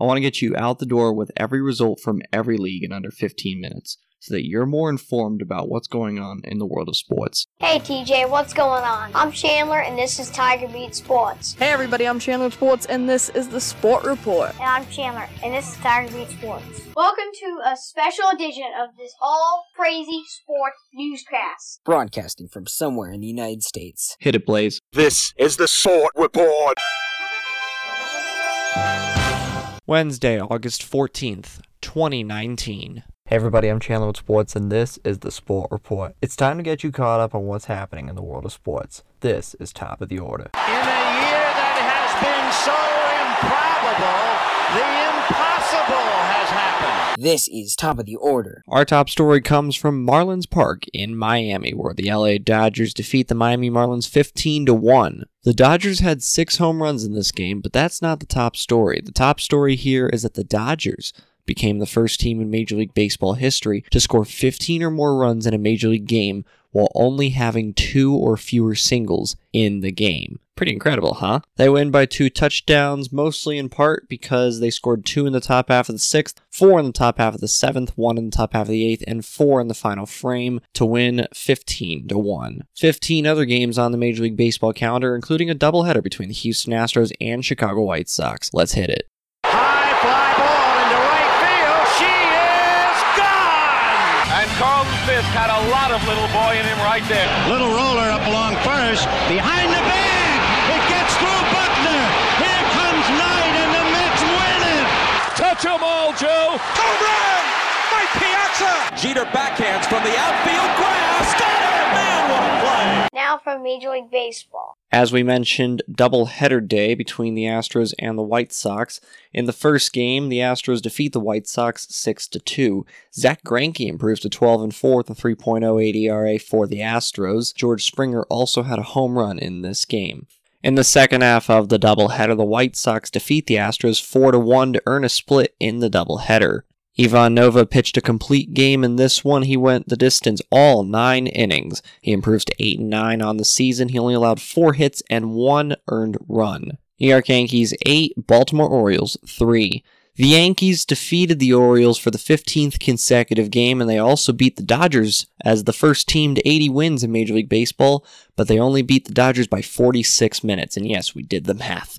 I want to get you out the door with every result from every league in under 15 minutes so that you're more informed about what's going on in the world of sports. Hey, TJ, what's going on? I'm Chandler, and this is Tiger Beat Sports. Hey, everybody, I'm Chandler Sports, and this is the Sport Report. And I'm Chandler, and this is Tiger Beat Sports. Welcome to a special edition of this all-crazy sports newscast. Broadcasting from somewhere in the United States. Hit it, Blaze. This is the Sport Report. Wednesday, August 14th, 2019. Hey everybody, I'm Chandler with Sports, and this is the Sport Report. It's time to get you caught up on what's happening in the world of sports. This is Top of the Order. In a year that has been so improbable, the impossible has happened. This is Top of the Order. Our top story comes from Marlins Park in Miami, where the LA Dodgers defeat the Miami Marlins 15-1. The Dodgers had 6 home runs in this game, but that's not the top story. The top story here is that the Dodgers became the first team in Major League Baseball history to score 15 or more runs in a Major League game while only having 2 or fewer singles in the game. Pretty incredible, huh? They win by 2 touchdowns, mostly in part because they scored 2 in the top half of the 6th, 4 in the top half of the 7th, 1 in the top half of the 8th, and 4 in the final frame to win 15-1. 15 other games on the Major League Baseball calendar, including a doubleheader between the Houston Astros and Chicago White Sox. Let's hit it. High fly ball into right field. She is gone! And Carlton Fisk had a lot of little boy in him right there. Little roller up along first, behind the base. Touch 'em all, Joe. Home run! Mike Piazza! Jeter backhands from the outfield grass. Got it! Man, what a play! Now from Major League Baseball. As we mentioned, doubleheader day between the Astros and the White Sox. In the first game, the Astros defeat the White Sox 6-2. Zach Greinke improves to 12-4 with a 3.08 ERA for the Astros. George Springer also had a home run in this game. In the second half of the doubleheader, the White Sox defeat the Astros 4-1 to earn a split in the doubleheader. Ivan Nova pitched a complete game in this one. He went the distance all 9 innings. He improves to 8-9 on the season. He only allowed 4 hits and 1 earned run. New York Yankees 8, Baltimore Orioles 3. The Yankees defeated the Orioles for the 15th consecutive game, and they also beat the Dodgers as the first team to 80 wins in Major League Baseball, but they only beat the Dodgers by 46 minutes, and yes, we did the math.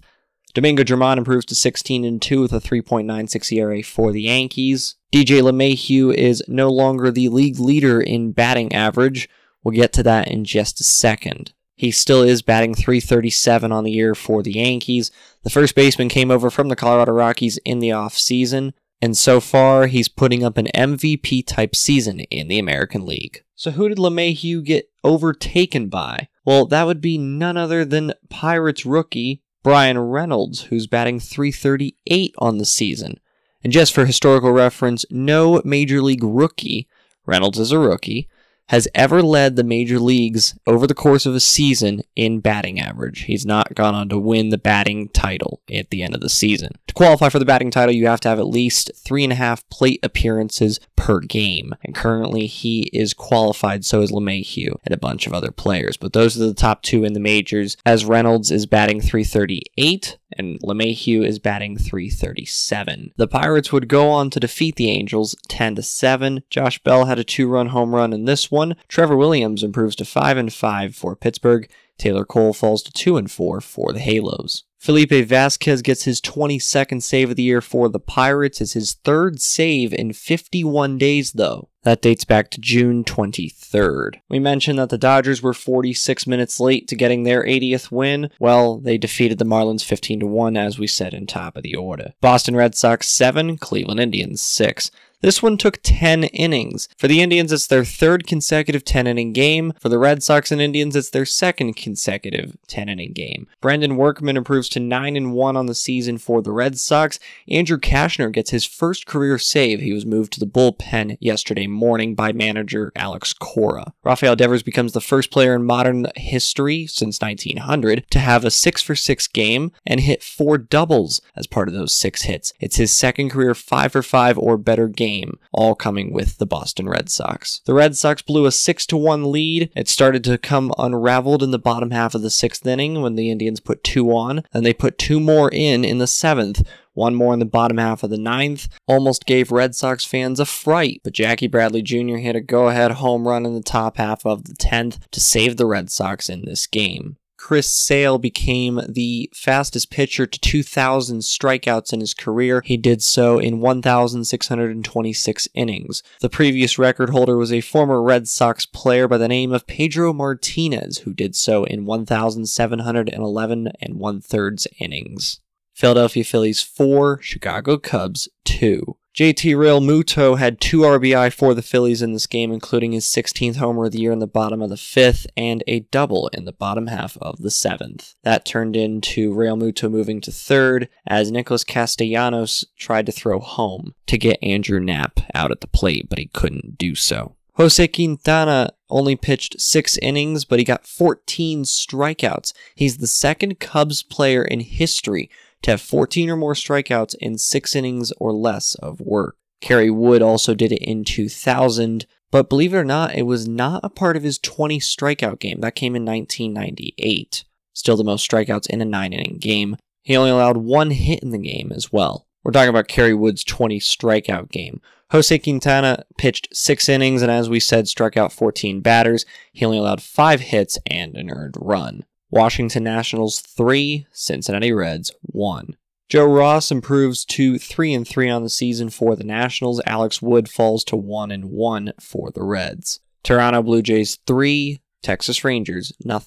Domingo Germán improves to 16-2 with a 3.96 ERA for the Yankees. DJ LeMahieu is no longer the league leader in batting average. We'll get to that in just a second. He still is batting .337 on the year for the Yankees. The first baseman came over from the Colorado Rockies in the offseason, and so far he's putting up an MVP-type season in the American League. So who did LeMahieu get overtaken by? Well, that would be none other than Pirates rookie Brian Reynolds, who's batting .338 on the season. And just for historical reference, no Major League rookie, Reynolds is a rookie, has ever led the major leagues over the course of a season in batting average. He's not gone on to win the batting title at the end of the season. To qualify for the batting title, you have to have at least 3.5 plate appearances per game. And currently, he is qualified, so is LeMahieu and a bunch of other players. But those are the top 2 in the majors, as Reynolds is batting .338 and LeMahieu is batting .337. The Pirates would go on to defeat the Angels 10-7. Josh Bell had a 2-run home run in this one. Trevor Williams improves to 5-5 for Pittsburgh. Taylor Cole falls to 2-4 for the Halos. Felipe Vasquez gets his 22nd save of the year for the Pirates. It's his 3rd save in 51 days, though. That dates back to June 23rd. We mentioned that the Dodgers were 46 minutes late to getting their 80th win. Well, they defeated the Marlins 15-1, as we said in Top of the Order. Boston Red Sox 7, Cleveland Indians 6. This one took 10 innings. For the Indians, it's their 3rd consecutive 10-inning game. For the Red Sox and Indians, it's their 2nd consecutive 10-inning game. Brendan Workman improves to 9-1 on the season for the Red Sox. Andrew Kashner gets his 1st career save. He was moved to the bullpen yesterday morning by manager Alex Cora. Rafael Devers becomes the first player in modern history since 1900 to have a 6-for-6 game and hit 4 doubles as part of those 6 hits. It's his 2nd career 5-for-5 or better game, all coming with the Boston Red Sox. The Red Sox blew a 6-1 lead. It started to come unraveled in the bottom half of the 6th inning when the Indians put 2 on, and they put 2 more in the 7th One more in the bottom half of the ninth almost gave Red Sox fans a fright, but Jackie Bradley Jr. hit a go-ahead home run in the top half of the 10th to save the Red Sox in this game. Chris Sale became the fastest pitcher to 2,000 strikeouts in his career. He did so in 1,626 innings. The previous record holder was a former Red Sox player by the name of Pedro Martinez, who did so in 1,711 and one-thirds innings. Philadelphia Phillies 4, Chicago Cubs 2. JT Real Muto had 2 RBI for the Phillies in this game, including his 16th homer of the year in the bottom of the 5th and a double in the bottom half of the 7th. That turned into Real Muto moving to 3rd as Nicholas Castellanos tried to throw home to get Andrew Knapp out at the plate, but he couldn't do so. Jose Quintana only pitched 6 innings, but he got 14 strikeouts. He's the second Cubs player in history to have 14 or more strikeouts in 6 innings or less of work. Kerry Wood also did it in 2000, but believe it or not, it was not a part of his 20 strikeout game. That came in 1998. Still the most strikeouts in a 9-inning game. He only allowed 1 hit in the game as well. We're talking about Kerry Wood's 20 strikeout game. Jose Quintana pitched 6 innings, and as we said, struck out 14 batters. He only allowed 5 hits and an earned run. Washington Nationals 3, Cincinnati Reds 1. Joe Ross improves to 3-3 on the season for the Nationals. Alex Wood falls to 1-1 for the Reds. Toronto Blue Jays 3, Texas Rangers 0.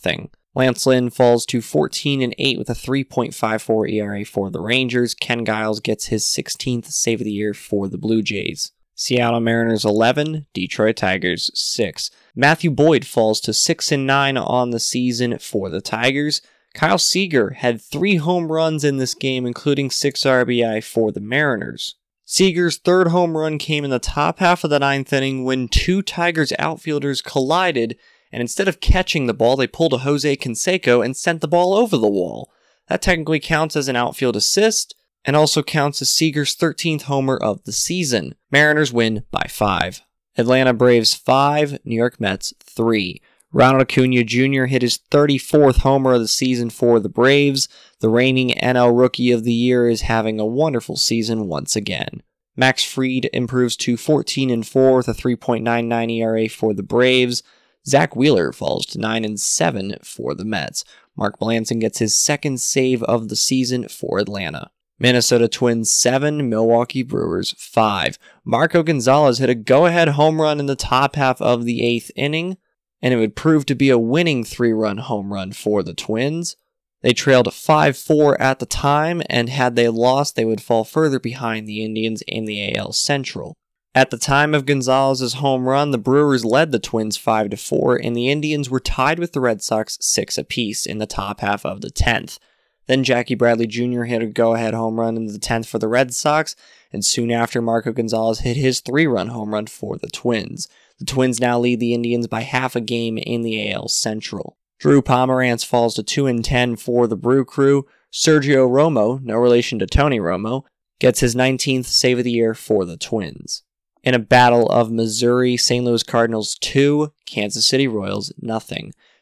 Lance Lynn falls to 14-8 with a 3.54 ERA for the Rangers. Ken Giles gets his 16th save of the year for the Blue Jays. Seattle Mariners 11, Detroit Tigers 6. Matthew Boyd falls to 6-9 on the season for the Tigers. Kyle Seager had 3 home runs in this game, including 6 RBI for the Mariners. Seager's 3rd home run came in the top half of the 9th inning when 2 Tigers outfielders collided, and instead of catching the ball, they pulled a Jose Canseco and sent the ball over the wall. That technically counts as an outfield assist, and also counts as Seager's 13th homer of the season. Mariners win by 5. Atlanta Braves 5, New York Mets 3. Ronald Acuna Jr. hit his 34th homer of the season for the Braves. The reigning NL Rookie of the Year is having a wonderful season once again. Max Fried improves to 14-4 with a 3.99 ERA for the Braves. Zach Wheeler falls to 9-7 for the Mets. Mark Melanson gets his 2nd save of the season for Atlanta. Minnesota Twins 7, Milwaukee Brewers 5. Marco Gonzales hit a go-ahead home run in the top half of the 8th inning, and it would prove to be a winning 3-run home run for the Twins. They trailed 5-4 at the time, and had they lost, they would fall further behind the Indians in the AL Central. At the time of Gonzales' home run, the Brewers led the Twins 5-4, and the Indians were tied with the Red Sox 6 apiece in the top half of the 10th. Then Jackie Bradley Jr. hit a go-ahead home run in the 10th for the Red Sox, and soon after, Marco Gonzales hit his 3-run home run for the Twins. The Twins now lead the Indians by half a game in the AL Central. Drew Pomerantz falls to 2-10 for the Brew Crew. Sergio Romo, no relation to Tony Romo, gets his 19th save of the year for the Twins. In a battle of Missouri, St. Louis Cardinals 2, Kansas City Royals 0.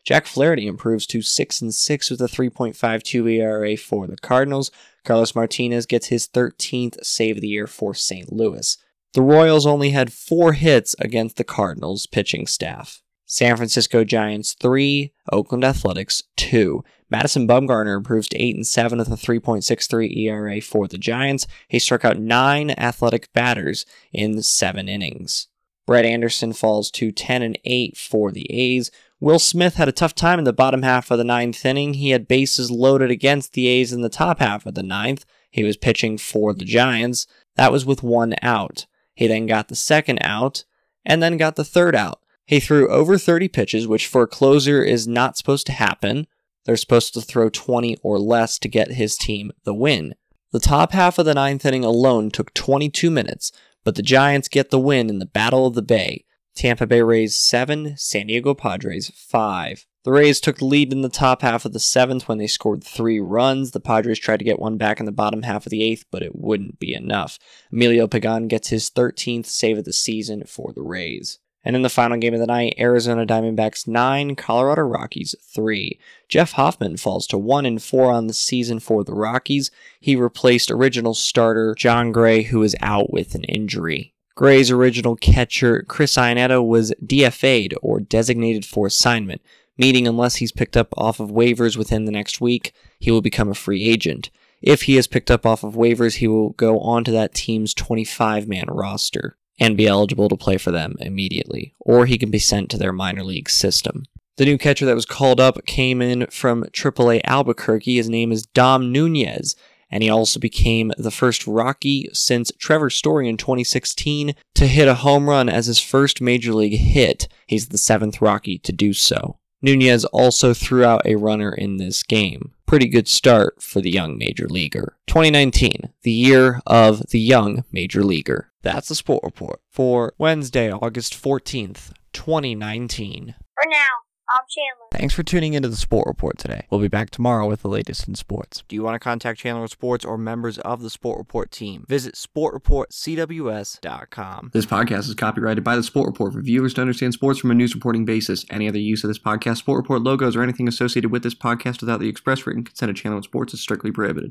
Jack Flaherty improves to 6-6 with a 3.52 ERA for the Cardinals. Carlos Martinez gets his 13th save of the year for St. Louis. The Royals only had 4 hits against the Cardinals' pitching staff. San Francisco Giants 3, Oakland Athletics 2. Madison Bumgarner improves to 8-7 with a 3.63 ERA for the Giants. He struck out 9 athletic batters in 7 innings. Brett Anderson falls to 10-8 for the A's. Will Smith had a tough time in the bottom half of the 9th inning. He had bases loaded against the A's in the top half of the 9th. He was pitching for the Giants. That was with 1 out. He then got the 2nd out, and then got the 3rd out. He threw over 30 pitches, which for a closer is not supposed to happen. They're supposed to throw 20 or less to get his team the win. The top half of the 9th inning alone took 22 minutes, but the Giants get the win in the Battle of the Bay. Tampa Bay Rays 7, San Diego Padres 5. The Rays took the lead in the top half of the 7th when they scored 3 runs. The Padres tried to get 1 back in the bottom half of the 8th, but it wouldn't be enough. Emilio Pagan gets his 13th save of the season for the Rays. And in the final game of the night, Arizona Diamondbacks 9, Colorado Rockies 3. Jeff Hoffman falls to 1-4 on the season for the Rockies. He replaced original starter John Gray, who is out with an injury. Gray's original catcher, Chris Iannetta, was DFA'd, or designated for assignment, meaning unless he's picked up off of waivers within the next week, he will become a free agent. If he is picked up off of waivers, he will go onto that team's 25-man roster and be eligible to play for them immediately, or he can be sent to their minor league system. The new catcher that was called up came in from AAA Albuquerque. His name is Dom Nunez, and he also became the first Rocky since Trevor Story in 2016 to hit a home run as his first major league hit. He's the 7th Rocky to do so. Nunez also threw out a runner in this game. Pretty good start for the young major leaguer. 2019, the year of the young major leaguer. That's the Sport Report for Wednesday, August 14th, 2019. For now, I'm Chandler. Thanks for tuning into the Sport Report today. We'll be back tomorrow with the latest in sports. Do you want to contact Chandler Sports or members of the Sport Report team? Visit sportreportcws.com. This podcast is copyrighted by the Sport Report for viewers to understand sports from a news reporting basis. Any other use of this podcast, Sport Report logos, or anything associated with this podcast without the express written consent of Chandler Sports is strictly prohibited.